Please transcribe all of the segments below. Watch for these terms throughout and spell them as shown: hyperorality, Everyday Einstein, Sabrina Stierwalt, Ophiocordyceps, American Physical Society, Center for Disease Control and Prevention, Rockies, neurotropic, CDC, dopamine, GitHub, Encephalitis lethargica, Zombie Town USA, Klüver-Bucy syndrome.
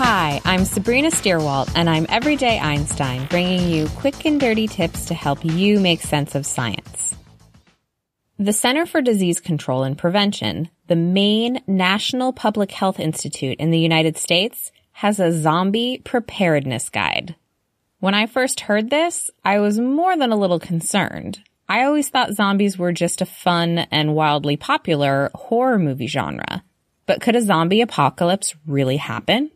Hi, I'm Sabrina Stierwalt, and I'm Everyday Einstein, bringing you quick and dirty tips to help you make sense of science. The Center for Disease Control and Prevention, the main national public health institute in the United States, has a zombie preparedness guide. When I first heard this, I was more than a little concerned. I always thought zombies were just a fun and wildly popular horror movie genre. But could a zombie apocalypse really happen?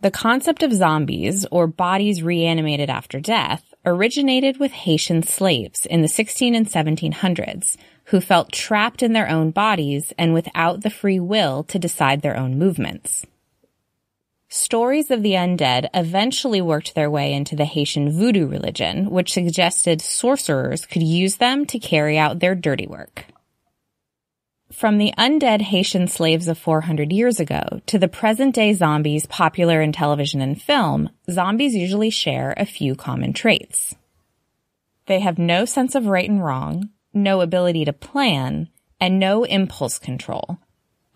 The concept of zombies, or bodies reanimated after death, originated with Haitian slaves in the 1600s and 1700s, who felt trapped in their own bodies and without the free will to decide their own movements. Stories of the undead eventually worked their way into the Haitian voodoo religion, which suggested sorcerers could use them to carry out their dirty work. From the undead Haitian slaves of 400 years ago to the present-day zombies popular in television and film, zombies usually share a few common traits. They have no sense of right and wrong, no ability to plan, and no impulse control,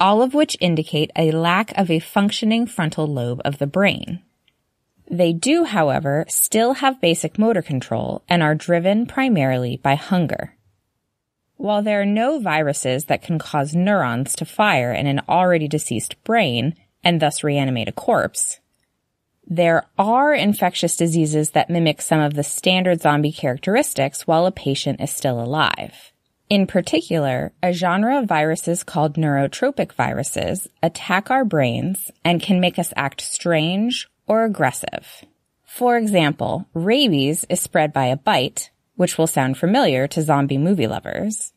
all of which indicate a lack of a functioning frontal lobe of the brain. They do, however, still have basic motor control and are driven primarily by hunger. While there are no viruses that can cause neurons to fire in an already deceased brain and thus reanimate a corpse, there are infectious diseases that mimic some of the standard zombie characteristics while a patient is still alive. In particular, a genre of viruses called neurotropic viruses attack our brains and can make us act strange or aggressive. For example, rabies is spread by a bite, which will sound familiar to zombie movie lovers,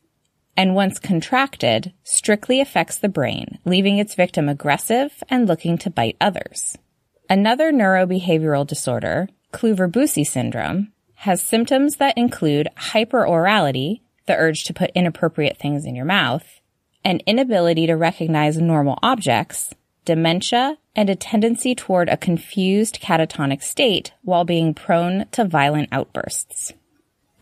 and once contracted, strictly affects the brain, leaving its victim aggressive and looking to bite others. Another neurobehavioral disorder, Klüver-Bucy syndrome, has symptoms that include hyperorality, the urge to put inappropriate things in your mouth, an inability to recognize normal objects, dementia, and a tendency toward a confused catatonic state while being prone to violent outbursts.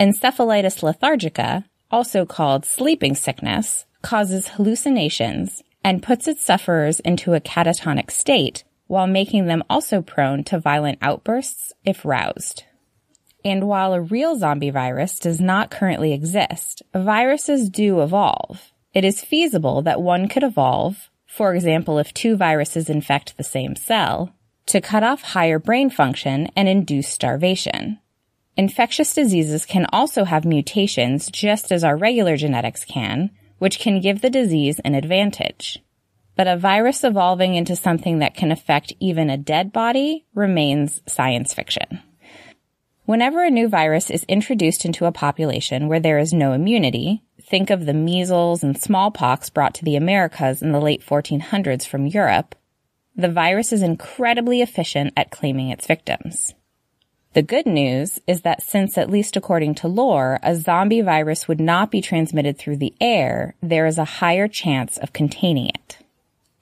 Encephalitis lethargica, also called sleeping sickness, causes hallucinations and puts its sufferers into a catatonic state while making them also prone to violent outbursts if roused. And while a real zombie virus does not currently exist, viruses do evolve. It is feasible that one could evolve, for example if two viruses infect the same cell, to cut off higher brain function and induce starvation. Infectious diseases can also have mutations just as our regular genetics can, which can give the disease an advantage. But a virus evolving into something that can affect even a dead body remains science fiction. Whenever a new virus is introduced into a population where there is no immunity, think of the measles and smallpox brought to the Americas in the late 1400s from Europe, the virus is incredibly efficient at claiming its victims. The good news is that since, at least according to lore, a zombie virus would not be transmitted through the air, there is a higher chance of containing it.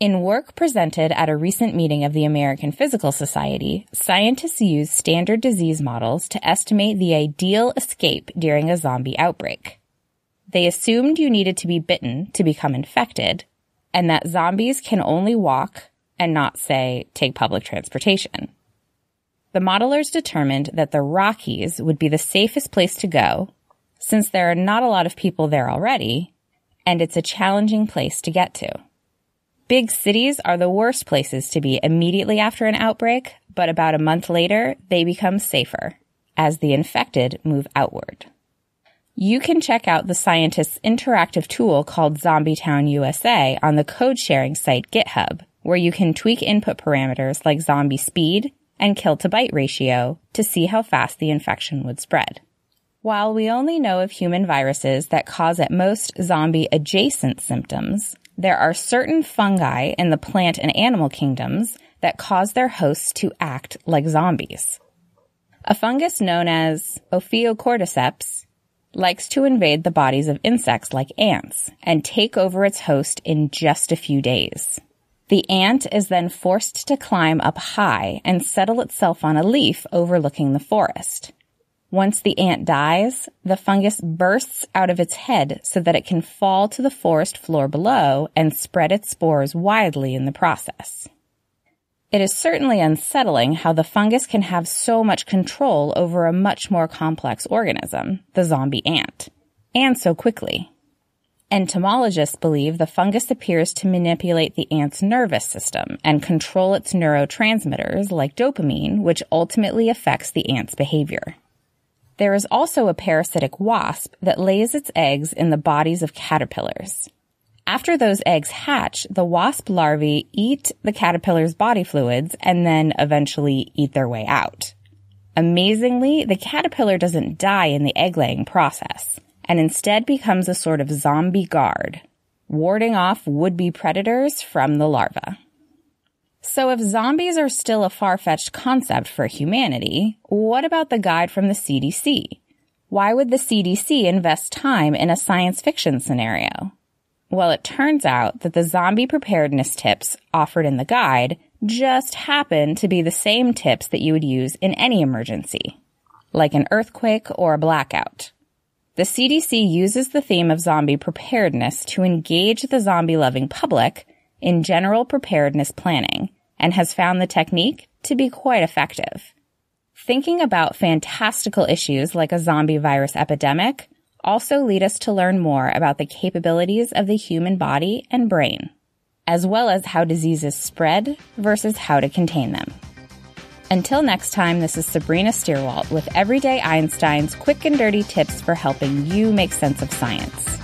In work presented at a recent meeting of the American Physical Society, scientists use standard disease models to estimate the ideal escape during a zombie outbreak. They assumed you needed to be bitten to become infected, and that zombies can only walk and not, say, take public transportation. The modelers determined that the Rockies would be the safest place to go, since there are not a lot of people there already, and it's a challenging place to get to. Big cities are the worst places to be immediately after an outbreak, but about a month later, they become safer, as the infected move outward. You can check out the scientists' interactive tool called Zombie Town USA on the code-sharing site GitHub, where you can tweak input parameters like zombie speed and kill-to-bite ratio to see how fast the infection would spread. While we only know of human viruses that cause at most zombie-adjacent symptoms, there are certain fungi in the plant and animal kingdoms that cause their hosts to act like zombies. A fungus known as Ophiocordyceps likes to invade the bodies of insects like ants and take over its host in just a few days. The ant is then forced to climb up high and settle itself on a leaf overlooking the forest. Once the ant dies, the fungus bursts out of its head so that it can fall to the forest floor below and spread its spores widely in the process. It is certainly unsettling how the fungus can have so much control over a much more complex organism, the zombie ant, and so quickly. Entomologists believe the fungus appears to manipulate the ant's nervous system and control its neurotransmitters like dopamine, which ultimately affects the ant's behavior. There is also a parasitic wasp that lays its eggs in the bodies of caterpillars. After those eggs hatch, the wasp larvae eat the caterpillar's body fluids and then eventually eat their way out. Amazingly, the caterpillar doesn't die in the egg-laying process and instead becomes a sort of zombie guard, warding off would-be predators from the larva. So if zombies are still a far-fetched concept for humanity, what about the guide from the CDC? Why would the CDC invest time in a science fiction scenario? Well, it turns out that the zombie preparedness tips offered in the guide just happen to be the same tips that you would use in any emergency, like an earthquake or a blackout. The CDC uses the theme of zombie preparedness to engage the zombie-loving public in general preparedness planning and has found the technique to be quite effective. Thinking about fantastical issues like a zombie virus epidemic also lead us to learn more about the capabilities of the human body and brain, as well as how diseases spread versus how to contain them. Until next time, this is Sabrina Stierwalt with Everyday Einstein's quick and dirty tips for helping you make sense of science.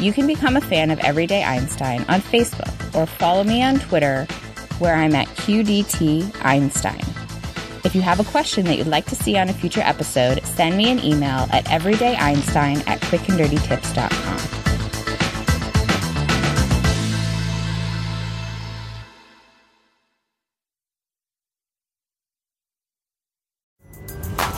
You can become a fan of Everyday Einstein on Facebook or follow me on Twitter, where I'm at QDT Einstein. If you have a question that you'd like to see on a future episode, send me an email at everydayeinstein@quickanddirtytips.com.